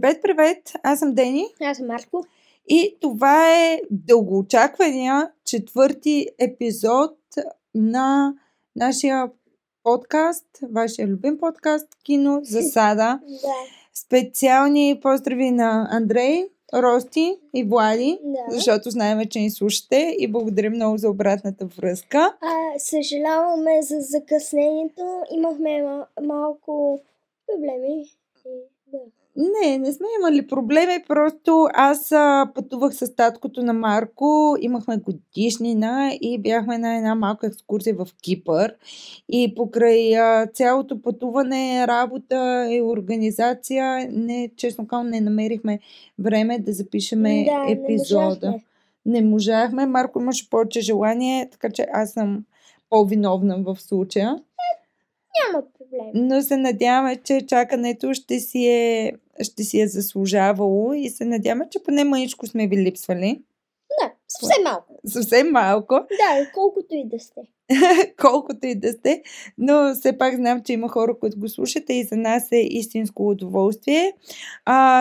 Привет! Аз съм Дени. Аз съм Марко. И това е дългоочаквания четвърти епизод на нашия подкаст, вашия любим подкаст Кино за сада. Да. Специални поздрави на Андрей, Рости и Влади, да, защото знаем, че ни слушате и благодарим много за обратната връзка. Съжаляваме за закъснението. Имахме малко проблеми. Не сме имали проблеми, просто аз пътувах с таткото на Марко, имахме годишнина и бяхме на една малка екскурзия в Кипър и покрай цялото пътуване, работа и организация, честно казано не намерихме време да запишеме епизода. Не можахме, Марко имаше повече желание, така че аз съм по-виновна в случая. Няма проблем. Но се надяваме, че чакането ще си е заслужавало и се надяваме, че поне мъничко сме ви липсвали. Да, съвсем малко. Да, колкото и да сте. Но все пак знам, че има хора, които го слушате и за нас е истинско удоволствие.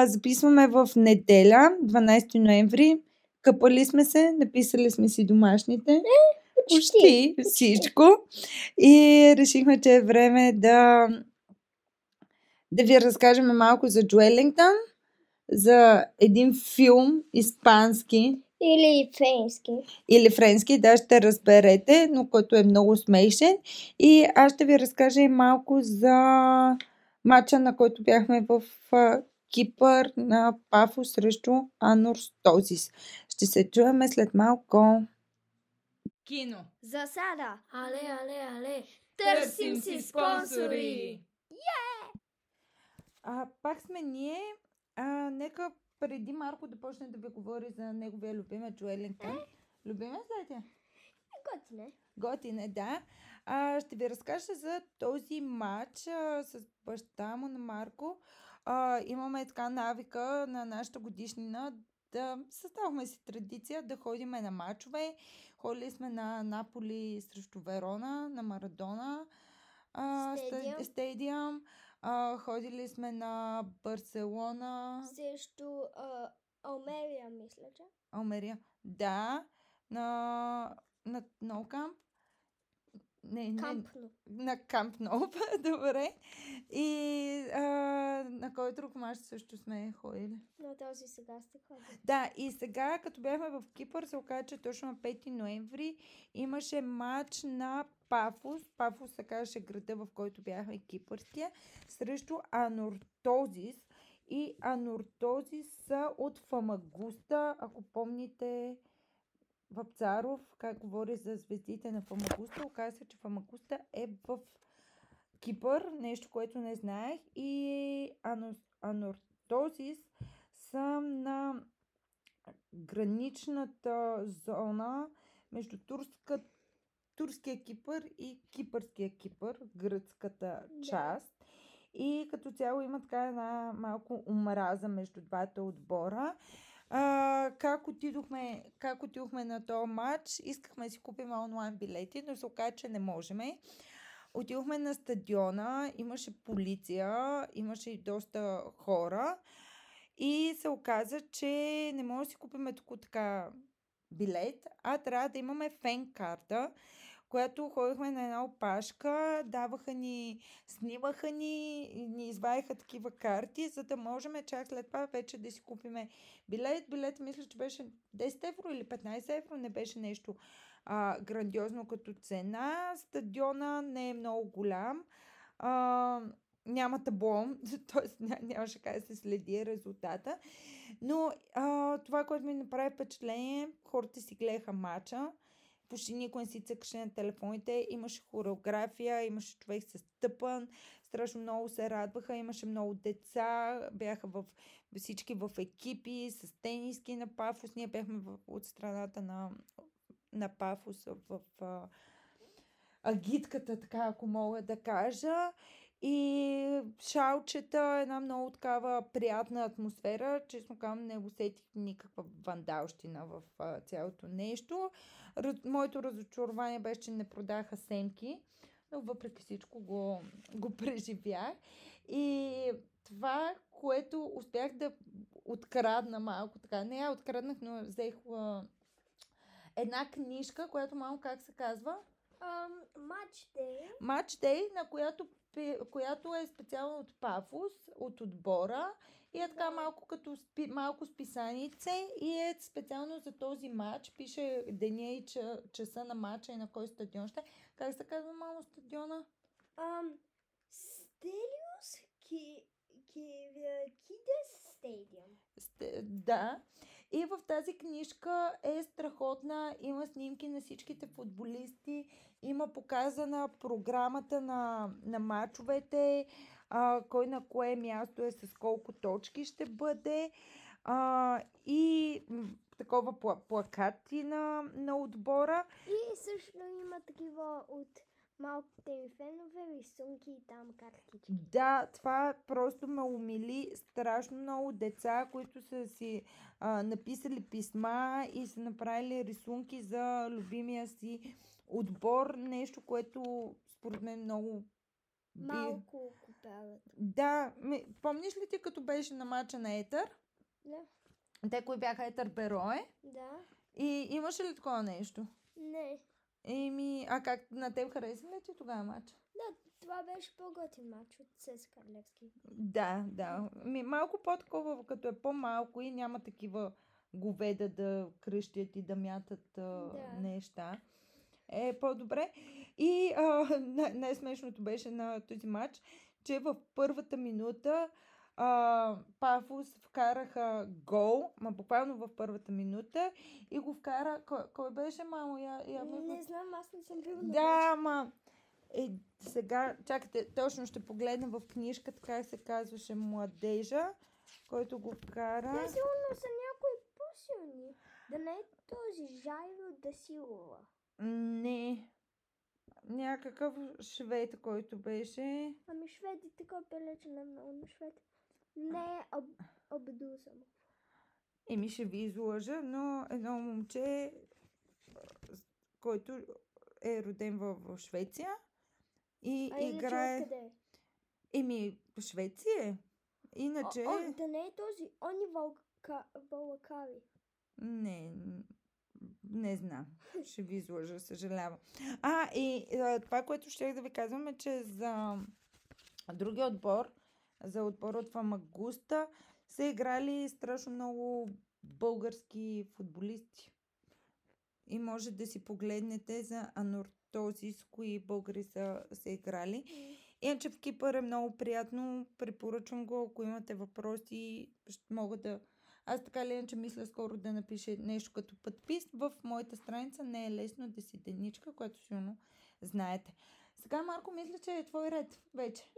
Записваме в неделя, 12 ноември. Къпали сме се, написали сме си домашните. Почти всичко. И решихме, че е време да ви разкажем малко за Жоелинтън, за един филм испански. Или френски, да, ще разберете, но който е много смешен. И аз ще ви разкажа и малко за мача, на който бяхме в Кипър, на Пафос срещу Анортозис. Ще се чуваме след малко. Кино за сада. Але. Търсим си спонсори. Пак сме ние. Нека преди Марко да почне да ви говори за неговия любимец Жоелинтън. Любимец ли те? Готин е, да. Ще ви разкажа за този матч с баща му на Марко. Имаме така навика на нашата годишнина. Да, съставихме си традиция да ходим на мачове. Ходили сме на Наполи срещу Верона, на Марадона Сейдиум. Ходили сме на Барселона срещу Алмерия, мисля, че. Алмерия, да. На Камп. На Камп Ноу, добре. И на кой друг мач също сме ходили? На този сега сте ходили. Да, и сега, като бяхме в Кипър, се оказа, че точно на 5 ноември имаше мач на Пафос. Пафос се казваше града, в който бяхме, кипърския, срещу Анортозис. И Анортозис са от Фамагуста, ако помните... Вапцаров, как говори за звездите на Фамагуста, оказа се, че Фамагуста е в Кипър, нещо, което не знаех, и Анортозис са на граничната зона между турския Кипър и кипърския Кипър, гръцката част. И като цяло има така една малко омраза между двата отбора. Как отидохме на този матч, искахме да си купим онлайн билети, но се оказа, че не можем. Отидохме на стадиона, имаше полиция, имаше и доста хора и се оказа, че не може да си купим тук така билет, а трябва да имаме фен карта, която ходихме на една опашка, даваха ни, снимаха ни, ни извадиха такива карти, за да можем чак след това вече да си купиме билет. Билет мисля, че беше 10 евро или 15 евро, не беше нещо грандиозно като цена. Стадиона не е много голям, няма табло, т.е. нямаше как да се следи резултата. Но това, което ми направи впечатление, хората си гледаха мача. Почти никой не си цъкаше на телефоните, имаше хореография, имаше човек с тъпан, страшно много се радваха, имаше много деца, бяха всички в екипи, с тениски на Пафос, ние бяхме от страната на Пафос в агитката, така ако мога да кажа. И шалчета, една много такава приятна атмосфера. Честно казвам, не усетих никаква вандалщина в цялото нещо. Моето разочарование беше, че не продаха семки, но въпреки всичко го преживях. И това, което успях да открадна малко така. Не я откраднах, но взех една книжка, която малко как се казва? Match Day. Match Day, на която е специално от Пафос, от отбора и е така малко като малко списанице и е специално за този матч. Пише деня и часа на матча и на кой стадион ще. Как се казва мамо стадиона? Стелиус Кидес Стадиум. Да. И в тази книжка е страхотна. Има снимки на всичките футболисти. Има показана програмата на мачовете. Кой на кое място е, с колко точки ще бъде. И такова плакати на отбора. И също има такива от малките ми фенове, рисунки и там картички. Да, това просто ме умили страшно много деца, които са си написали писма и са направили рисунки за любимия си отбор. Нещо, което според мен много... Малко купяват. Да. Помниш ли ти като беше на матча на Етър? Да. Те, кои бяха Етър Берое? Да. И имаше ли такова нещо? Не. Еми, а как на теб хареса ли ти тогава матча? Да, това беше по-готин матч от ССК Левски. Да, да. Малко по-такова, като е по-малко и няма такива говеда да кръщят и да мятат неща. Е, по-добре. И най-смешното беше на този матч, че в първата минута Пафос вкараха гол, буквално в първата минута и го вкара... Кой беше, мамо? Не знам, аз не съм била. Да, ма... Сега, чакайте, точно ще погледна в книжката как се казваше младежа, който го вкара. Да, сигурно са някои по-силни. Да не е този Жайро да силува. Не... Някакъв швед, който беше... Ами шведите, кой пелече не много на швед. Не, обидува само. Еми ще ви излъжа, но едно момче, който е роден в Швеция и играе... Еми, Швеция. Иначе... Да не е този, он и Вълкави. Не... Не знам. Ще ви излъжа, съжалявам. Това, което ще да ви казвам е, че за другия отбор, за отбор от Фамагуста, са играли страшно много български футболисти. И може да си погледнете за Анортозис, кои българи са играли. Иначе в Кипър е много приятно. Препоръчвам го, ако имате въпроси, ще мога да... Аз така ли иначе мисля скоро да напиша нещо като подпис. В моята страница не е лесно да си деничка, което сигурно знаете. Сега, Марко, мисля, че е твой ред вече.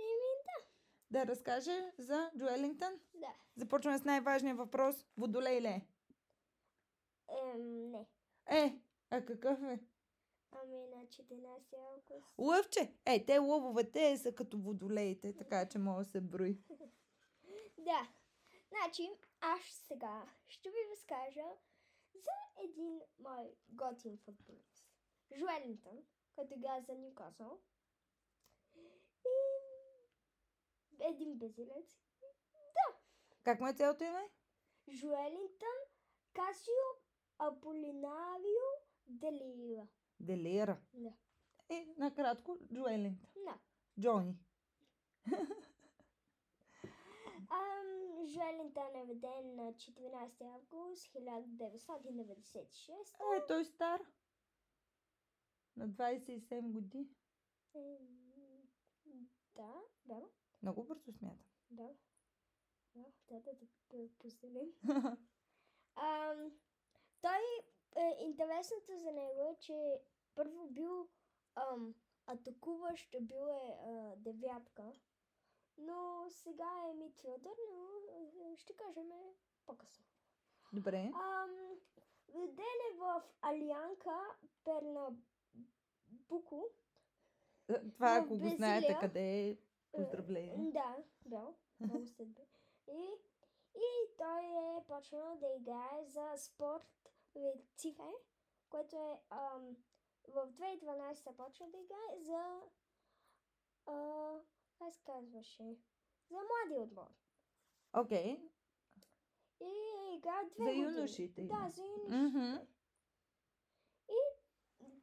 Да разкаже за Жоелинтън? Да. Започваме с най-важния въпрос. Водолей ли е? Не. А какъв е? Ами на 14 август. Лъвче! Те лъвовете са като водолеите, така че мога да се брои. Да. Значи, аз сега ще ви разкажа за един мой готин футболист. Жоелинтън, който играе за Нюкасъл. И един бразилец. Да. Как му е цялото име? Жоелинтън Касио Аполинавио Делира. Делира? Да. И накратко Жоелинтън. Да. Джони. Жоелинтън е роден на 14 август 1996. Той стар. На 27 години. Да. Много бързо смятам. Да поздравим. Той, интересното за него е, че първо бил атакуващ, бил е девятка. Но сега е митфилдър, но ще кажем по-късно. Добре. Роден е в Алианка, Пернабуко. Това, ако го знаете къде е, поздравление. Да, много съдби. И той е почнал да играе за Спорт Рецифе, което е в 2012 почна да играе за... Аз казваше за млади отбор. Окей. Okay. И игра две години. За юношите. Да, за юношите. Mm-hmm. И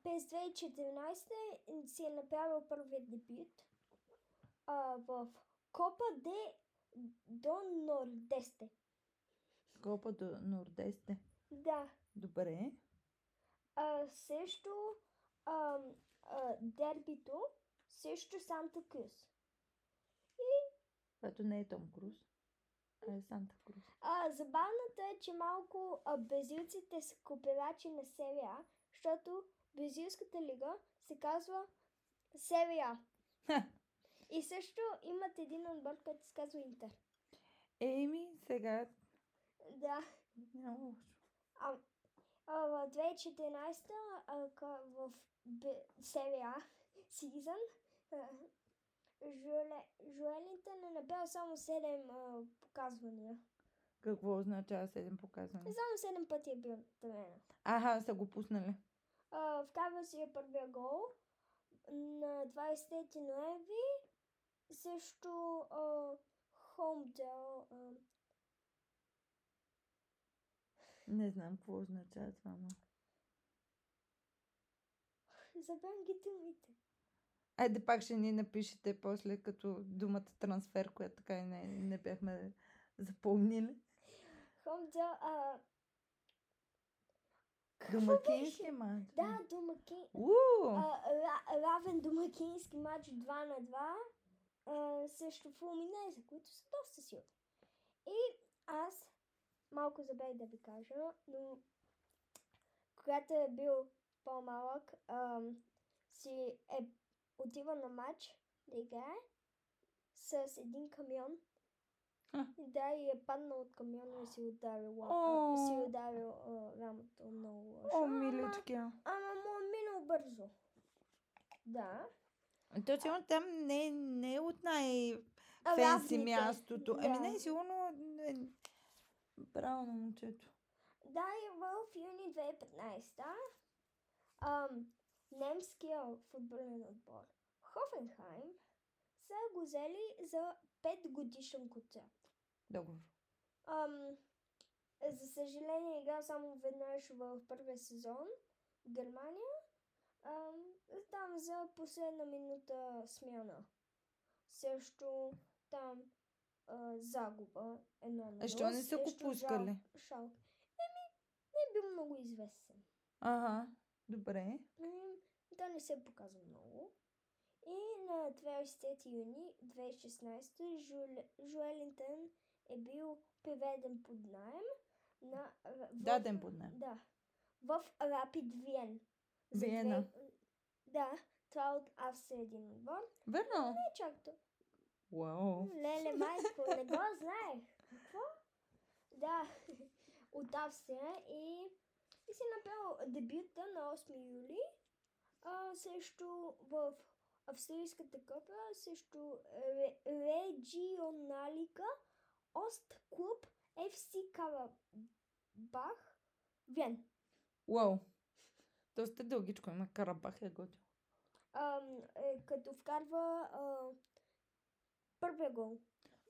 през 2014 си е направил първият дебют в Копа до Нордесте. Копа до Нордесте? Да. Добре. Също дербито, също Санта Крус. И... Което не е Том Круз, а е Санта Крус. Забавното е, че малко бразилците са копирачи на серия, защото бразилската лига се казва серия. И също имат един отбор, който се казва Интер. Еми, сега... Да. Няма лошо. В 2014 в серия сизън Жоелинтън не направил само 7 показвания. Какво означава 7 показвания? Само 7 пъти е бил тренер. Аха, са го пуснали. Вкарвал си е първия гол на 23 ноември. Също Хомдел. Не знам какво означава това, ма. Забравям ги думите. Айде пак ще ни напишете после като думата трансфер, която така и не бяхме запомнили. Хомдел, домакински мач. Да, домакински. Равен домакински мач 2-2. Също Флуминеза, които са доста силни. И аз малко забравих да ви кажа, но когато е бил по-малък, си е отива на матч да играе с един камион. Да, и е паднал от камиона и си ударил рамото много лошо. О, милички. Ама му е минал бързо. Да. То сигурно там не е от най-фенси мястото. Да. Ами не, сигурно... Браво на момчето. Да, и в юни 2015 немския футболен отбор Хофенхайм са го взели за 5-годишен контракт. Договор. За съжаление играл само веднъж в първия сезон в Германия. Там за последна минута смяна. Също там загуба. А що не са го пускали? Еми, не е бил много известен. Ага, добре. Да, не се показва много. И на 23 юни 2016 Жоелинтън е бил приведен под наем на... Даден под наем. Да. В Рапид Виен. Виена. Да, това от Австрия един отбор. Верно? Не, чакто. Уау! Леле, майко, не го знаех! Какво? Да, от Австрия и си направил дебюта на 8 юли. Също в австрийската къпа, също регионалика Ост клуб FC Карабах Вен. Уау! Доста дългичко има Карабах е готино. Като вкарва... първия гол.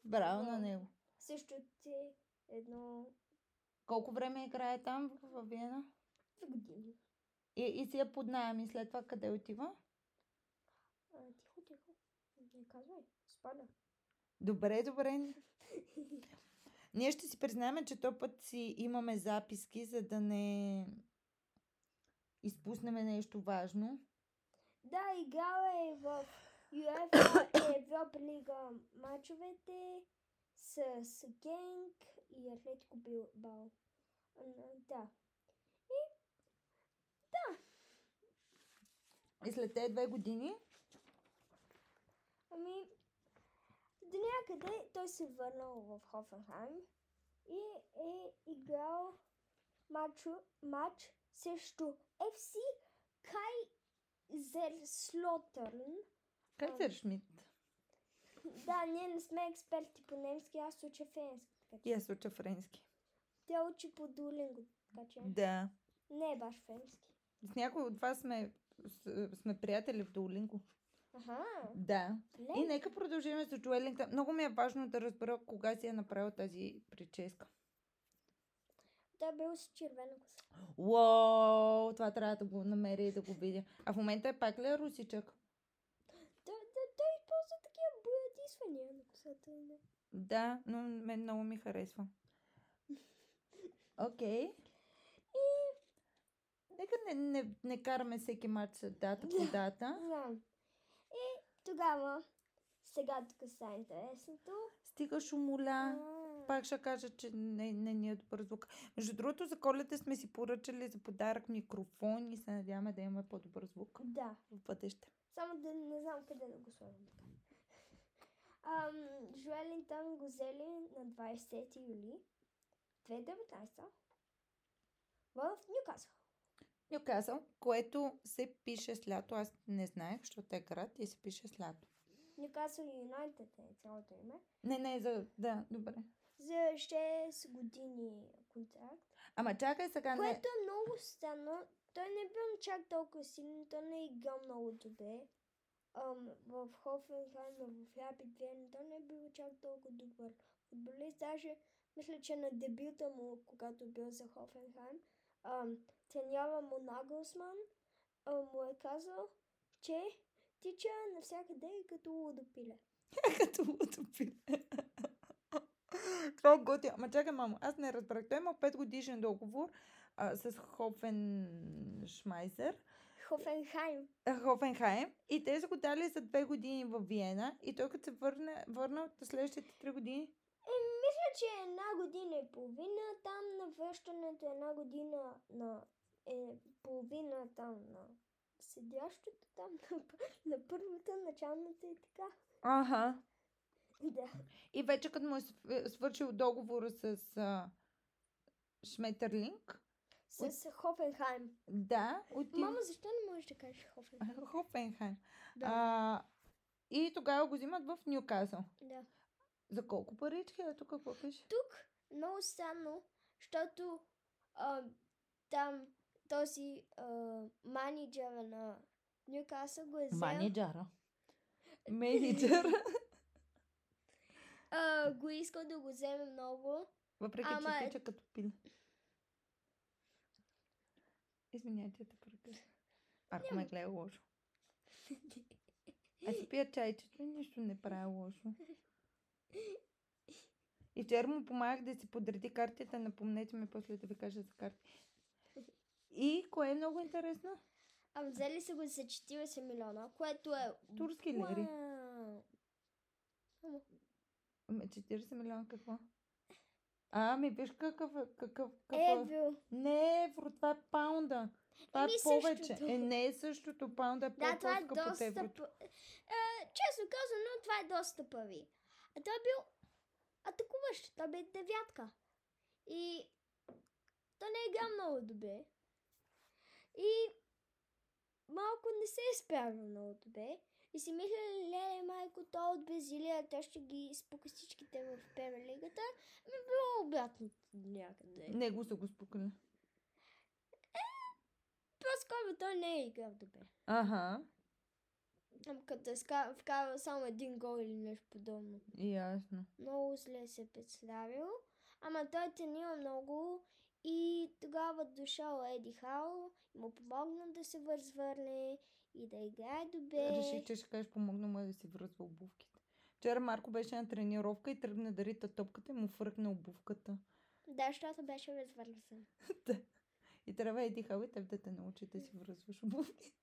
Браво на него. Също ти едно... Колко време играе там в Виена? 2 години. И си я под наем и след това къде отива? Тихо. Не казвай. Спада. Добре. Ние ще си признаем, че този път си имаме записки, за да не изпуснем нещо важно. Да, играла е в... UEFA и Европа лига мачовете с Генк и Атлетико Билбао. Да. Да. И след тези 2 години? Ами, до някъде той се върнал в Хофенхайм и е играл мач срещу FC Кайзерслаутерн. Кайзершмит. Да, ние не сме експерти по немски, аз уча френски. И аз уча френски. Тя учи по Duolingo, така че. Да. Не е баш френски. С някой от вас сме приятели в Duolingo. Аха. Да. И нека продължим с Жоелинтън. Много ми е важно да разбера кога си е направил тази прическа. Да, бил с червена коса. Уоу, това трябва да го намеря и да го видя. А в момента е пак ли е русичък? Да, той използва такива боядисвания на косата. Да, но мен много ми харесва. Окей. И... нека не караме всеки матч с дата по дата. Знам. И тогава, сега тук са интересното. Стига шумоля. Пак ще кажа, че не ни е добър звук. Между другото, за Коледа сме си поръчали за подарък микрофон и се надяваме да имаме по-добър звук. Да. В бъдеще. Само да не знам къде да го сложим така. Жоелинтън го взели на 20 юли 2019 в Нюкасъл. Нюкасъл, което се пише с лято. Аз не знаех, защото е град и се пише с лято. Нюкасъл Юнайтед е цялото име. Да, добре. За 6 години контракт. Ама чакай сега... което е много странно. Той не бил чак толкова силен, той не е играл много добре. В Хофенхайм, в Рапид Виен, той не е бил чак толкова добър футболист. Даже мисля, че на дебюта му, когато бил за Хофенхайм, треньора му Нагълсман му е казал, че тича навсякъде като лудопиле. Като лудопиле. Това е готино. Ама чакай, мамо, аз не разбрах. Той има 5 годишен договор с Хофенхайм. И те са го дали за 2 години в Виена. И той като се върна за следващите 3 години. Мисля, че 1.5 години там на връщането, 1 година на половина там на седящото, там на първата, началната и така. Аха. Да. И вече като му е свършил договора с Шметерлинг. С Хофенхайм. Да. Мама, защо не можеш да кажеш Хофенхайм? Хофенхайм. Да. И тогава го взимат в Нюкасъл. Да. За колко парички е тук? Какво пише? Тук много странно, защото там този менеджера на Нюкасъл го е взел. Менеджера. Го искал да го вземе много. Въпреки че пича като пиле. Извинявайте, да прекъсна. Ако ме гледа лошо. А си пия чайчето и нищо не прави лошо. И вчера му помагах да си подреди картите. Напомнете ми после да ви кажа за карти. И кое е много интересно? Взели са го за 40 милиона, което е... турски лири. 40 милиона какво? Ами виж какъв евро. Не евро, това е паунда. Това е повече. Същото. Не е същото, паунда е по-скъпо от еврото. Да, това е доста... честно казано, това е доста пари. А той бил атакуващ, той бе девятка. И той не е играл много добре. И малко не се е справил много добре. И си мисля, леле майко, той от Бразилия, той ще ги изпука всичките в Премиерлигата. Ами било обратно някъде. Не го са го спукали. По-скоро той не е играл добре. Ага. Като вкарал само 1 гол или нещо подобно. Ясно. Много зле се представил. Ама той тренира много и тогава дошъл Еди Хал и му помогна да се възвърне и да играе добре. Реших, че ще кажеш, помогна му да си връзва обувките. Вчера Марко беше на тренировка и тръгна да рита топката и му фъркна обувката. Да, защото беше възвързан. Да. И трябва Еди Хал и теб да те научи да си връзваш обувки.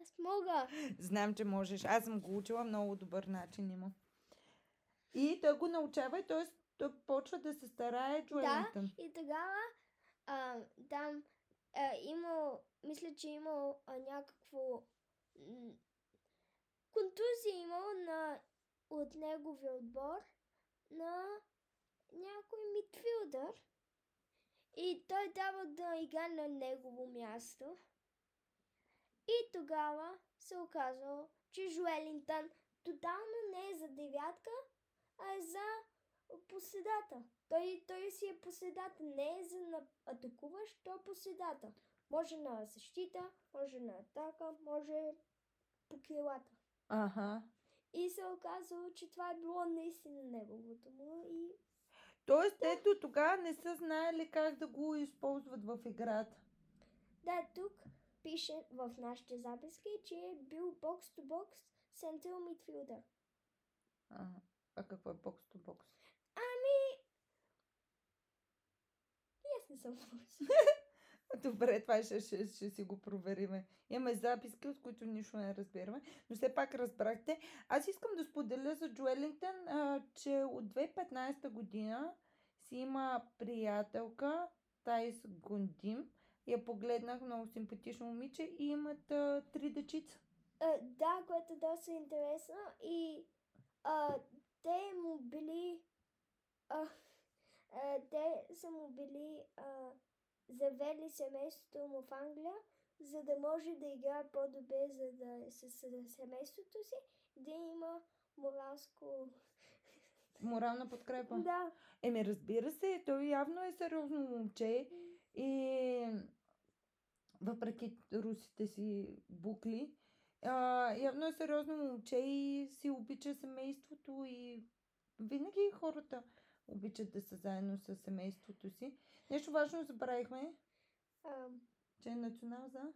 Аз мога. Знам, че можеш. Аз съм го учила, много добър начин има. И той го научава и той почва да се старае Жоелинтън. Да, и тогава там мисля, че имал някакво контузия имал от неговия отбор на някой мидфилдър. И той дава да игра на негово място. И тогава се оказало, че Жоелинтън тотално не е за девятка, а е за поседата. Той си е поседата, не е за атакуващ, той е поседата. Може на защита, може на атака, може по крилата. Ага. И се оказало, че това е било наистина неговото му и... Тоест, да. Ето тогава не са знаели как да го използват в играта. Да, тук пише в нашите записки, че е бил бокс-то-бокс централ мидфилдър. А какво е бокс-то-бокс? Ами... Аз не съм бокс. Добре, това ще си го провериме. Имаме записки, от които нищо не разбираме, но все пак разбрахте. Аз искам да споделя за Жоелинтън, че от 2015 година си има приятелка Тайс Гундим. Я погледнах, много симпатично момиче и имат 3 дечица. Да, което доста е интересно и те му били... те са му били... завели семейството му в Англия, за да може да играе по-добре за да, с семейството си, да има морална подкрепа. Да. Еми, разбира се, той явно е сериозно момче и въпреки русите си букли, явно е сериозно момче и си обича семейството и винаги хората обичат да са заедно с семейството си. Нещо важно забравихме, че е национал за...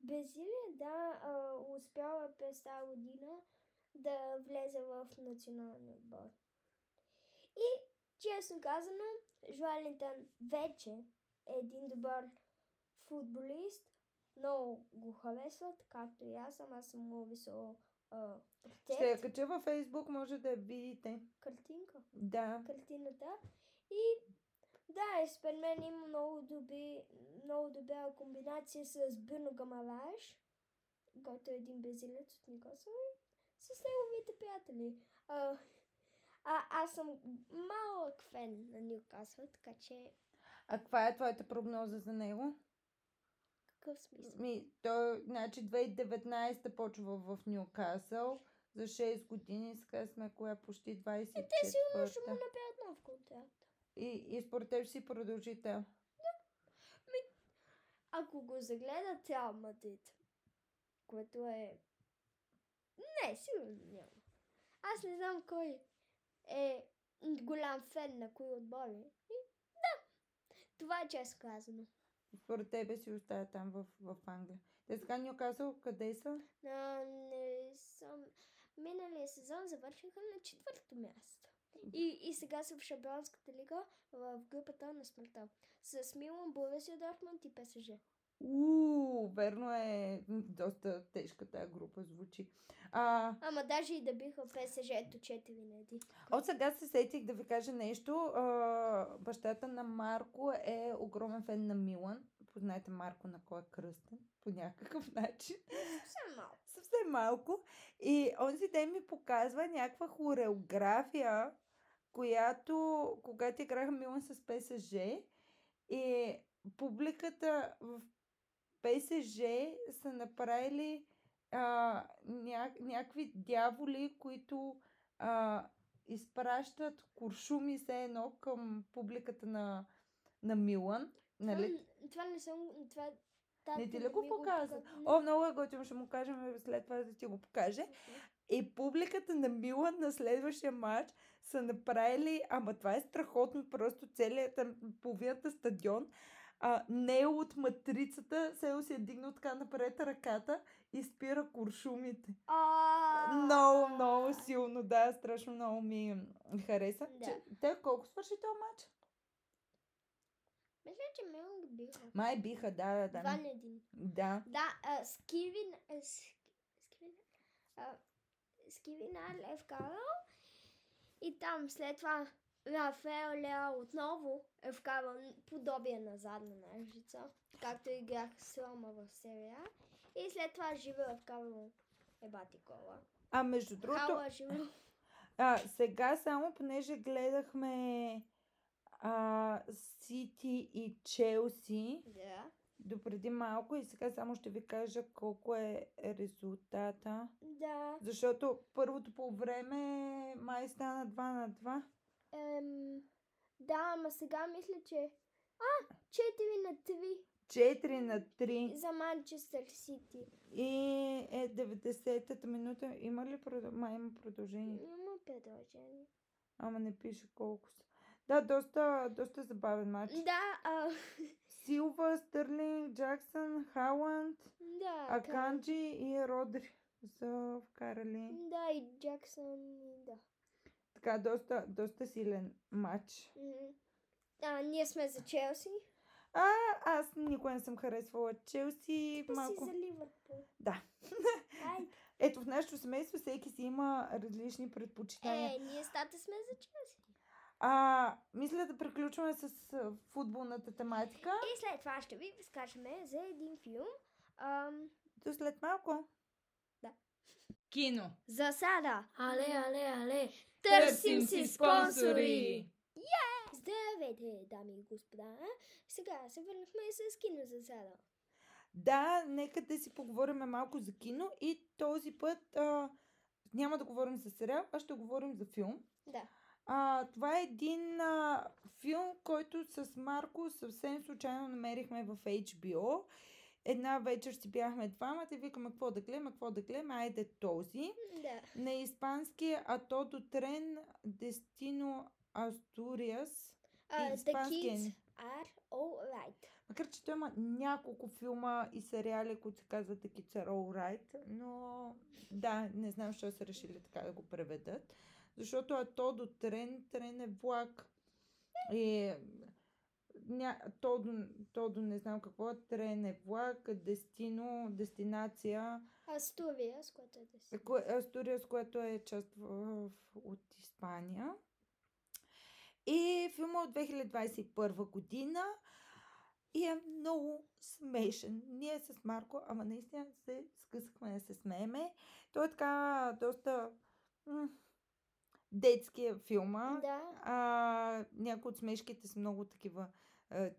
Бразилия, да, успяла през тази година да влезе в националния отбор. И, честно казано, Жоелинтън вече е един добър футболист. Много го харесват, както и аз, ама съм много високо. Ще я кача във Фейсбук, може да я видите. Картинка? Да. Картината. И да, според мен има много добра комбинация с Бюно Гамалаеш, който е един бразилец от Нюкасъл, с неговите приятели. Аз съм малък фен на Нюкасъл, така че... А каква е твоята прогноза за него? Той, значи 2019 почва в Нюкасъл за 6 години, сега сме почти 24-та. И те сигурно ще му направят нов контракт. И според теб ще си продължи тя. Да. Ако го загледа цял Мадрид, което е... Не, сигурно няма. Аз не знам кой е голям фен на кои отбори. Да, това е честно казано. Според тебе си оставя там в Англия. Те сега Нюкасъл, къде са? Миналия сезон завършиха на 4-то място. И сега са в Шампионската лига в групата на смъртта. С Милан, Борусия Дортмунд и ПСЖ. Верно е доста тежка тая група звучи. Ама даже и да биха ПСЖ-то 4-1. От сега се сетих да ви кажа нещо. Бащата на Марко е огромен фен на Милан. Познайте Марко на кой е кръстен по някакъв начин. Съвсем малко. Съвсем малко. И онзи ден ми показва някаква хореография, която когато играха Милан с ПСЖ и публиката в ПСЖ са направили някакви дяволи, които изпращат куршуми се едно към публиката на Милан. Нали? Това не съм... Това... Не ти ли го показва? Много е готино, ще му кажем след това да ти го покаже. И публиката на Милан на следващия матч са направили... Ама това е страхотно, просто целият половината стадион не от матрицата, Село си е дигнал така напред ръката и спира куршумите. Много силно, да, страшно много ми хареса. Да. Те колко свърши този матч? Мисля, че Милан го биха. Май биха, да. 2-1. Да. Да, с Кивина... С Кивина е вкарал и там след това Рафаел Лео отново е вкарал подобие на задна ножица, както играх с Рома в серия. И след това Живел е вкарал ебати кола. А между другото... сега само, понеже гледахме Сити и Челси допреди малко и сега само ще ви кажа колко е резултата. Да. Защото първото по време май стана 2-2. Да, ама сега мисля, че 4-3. 4-3 за Манчестър Сити. И е 90-та минута. Има ли има продължение? Има продължение. Ама не пише колко са. Да, доста забавен матч. Да. Силва, Стърлинг, Джаксън, Халанд, да, Аканджи и Родри са вкарали. Да, и Джаксън, да. Така, доста силен матч. Ние сме за Челси. Аз никога не съм харесвала Челси. Малко си за Ливърпул. Да. Ето, в нашото семейство всеки си има различни предпочитания. Ние стата сме за Челси. Мисля да приключваме с футболната тематика. И след това ще ви разкажем за един филм. До след малко. Да. Кино за сада. Але. Търсим си спонсори. Здравейте, дами и господа. Сега се върнахме с кино за сада. Да, нека да си поговорим малко за кино и този път няма да говорим за сериал, а ще говорим за филм. Да. Това е един филм, който с Марко съвсем случайно намерихме в HBO. Една вечер си бяхме двамата и викаме какво да гледаме, айде този. Да. На испански Атодо Трен, Дестино Астуриас. The Kids Are All Right. Макар че той има няколко филма и сериали, които се казват The Kids Are All Right, но да, не знам защо са решили така да го преведат. Защото Атодо Трен е влак. Тодо не знам какво е, Трен е влак, Дестино, дестинация. Астурия, с което е дестинация. Астурия, с което е част от Испания. И филма от 2021 година и е много смешен. Ние с Марко, ама наистина се скъсахме да се смееме. Той е така доста... детски е филма. Да. Някои от смешките са много такива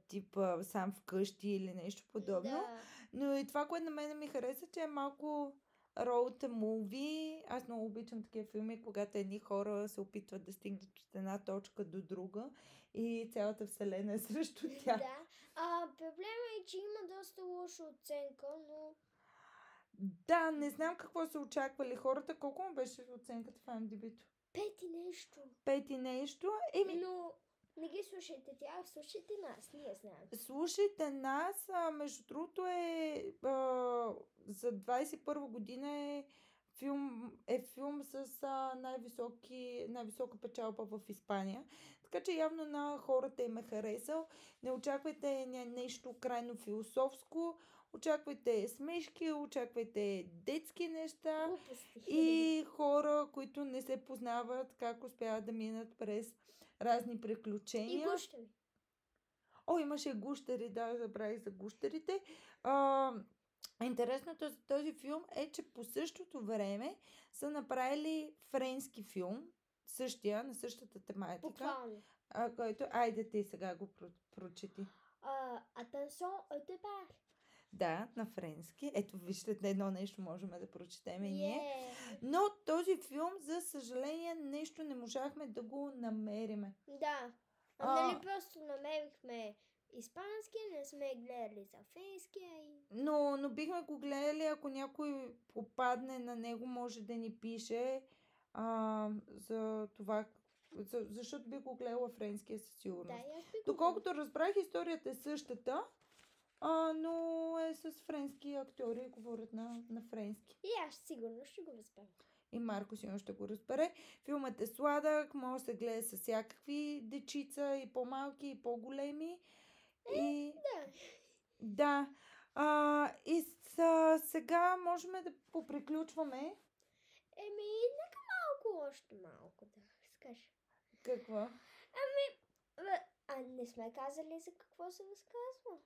тип сам вкъщи или нещо подобно. Да. Но и това, което на мен ми хареса, че е малко road movie. Аз много обичам такива филми, когато едни хора се опитват да стигнат от една точка до друга и цялата вселена е срещу тях. Да. Проблема е, че има доста лоша оценка, но... Да, не знам какво са очаквали хората. Колко му беше оценката в IMDb-то? 5 и нещо. Но не ги слушайте тях, слушайте нас, ние знаем. Слушайте нас, между другото за 21 година е филм с най-висока печалба в Испания. Така че явно на хората им е харесал. Не очаквайте нещо крайно философско. Очаквайте смешки, очаквайте детски неща и хора, които не се познават, как успяват да минат през разни приключения. И гущери. Имаше гущери, да, забравих за гущерите. Интересното за този филм е, че по същото време са направили френски филм, на същата тематика. Който, айде ти сега го прочети. Attention au départ. Да, на френски. Ето, вижте, едно нещо можем да прочетем и ние. Yeah. Но този филм, за съжаление, нещо не можахме да го намериме. Да. Нали просто намерихме испански, не сме гледали за френския и... Но бихме го гледали, ако някой попадне на него, може да ни пише за това, защото би го гледала френския със сигурност. Да, доколкото разбрах, историята е същата. Но е с френски актьори и говорят на френски. И аз сигурно ще го разбера. И Марко сигурно ще го разбере. Филмът е сладък, може да се гледа с всякакви дечица, и по-малки, и по-големи. Да. Да. Сега можем да поприключваме. Нека още малко да разкажа. Какво? Не сме казали за какво се разказва.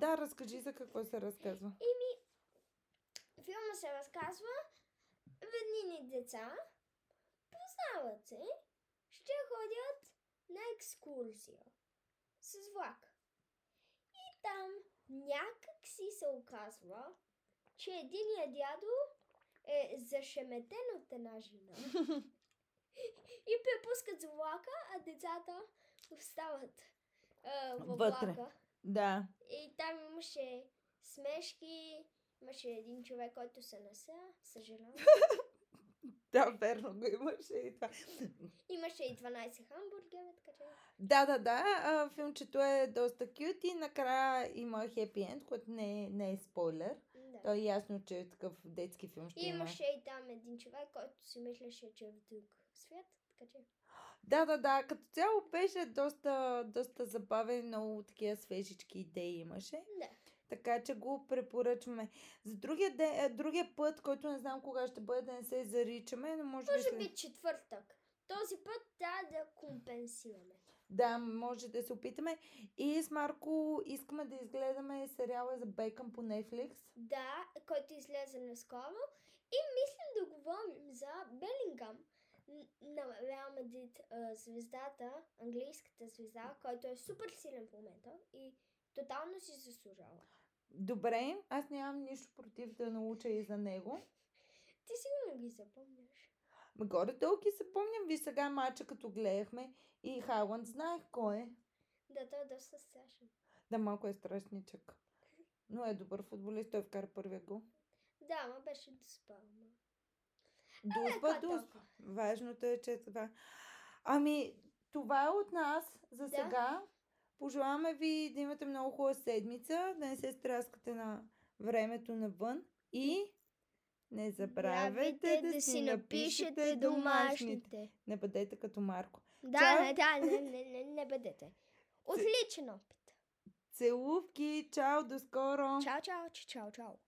Да, разкажи за какво се разказва. Филма се разказва едни деца, познават се, ще ходят на екскурзия с влак. И там някак си се оказва, че единият дядо е зашеметен от една жена. И препускат за влака, а децата остават във влака. Да. И там имаше смешки, имаше един човек, който се нася, съжалявам. Да, верно го имаше и това. Имаше и 12 хамбургера, така че... Да. Филмчето е доста кют и накрая има хепи енд, което не е спойлер. Да. То е ясно, че е такъв детски филм ще има. Имаше и там един човек, който си мислеше, че е в друг свят, така че... Да. Като цяло беше доста забавен, много такива свежички идеи имаше. Да. Така че го препоръчваме. За другия път, който не знам кога ще бъде, да не се заричаме, но може би четвъртък. Този път да компенсираме. Да, може да се опитаме. И с Марко искаме да изгледаме сериала за Бейкън по Netflix. Да, който излезе наскоро. И мислим да говорим за Белингъм. На Реал Мадрид звездата, английската звезда, който е супер силен в момента и тотално си заслужава. Добре, аз нямам нищо против да науча и за него. Ти сигурно ги запомняш. Горе-долу ги запомням. Ви сега мача като гледахме и Халанд знаех кой е. Да, той е доста страшен. Да, малко е страшничък. Но е добър футболист, той вкара първия гол. Да, ма беше доспалма. Дуспа. Важното е, че това... Ами, това е от нас за сега. Пожелаваме ви да имате много хубава седмица, да не се страскате на времето навън и не забравяйте да си напишете домашните. Не бъдете като Марко. Не бъдете. Отличен опит. Целувки, чао, до скоро. Чао.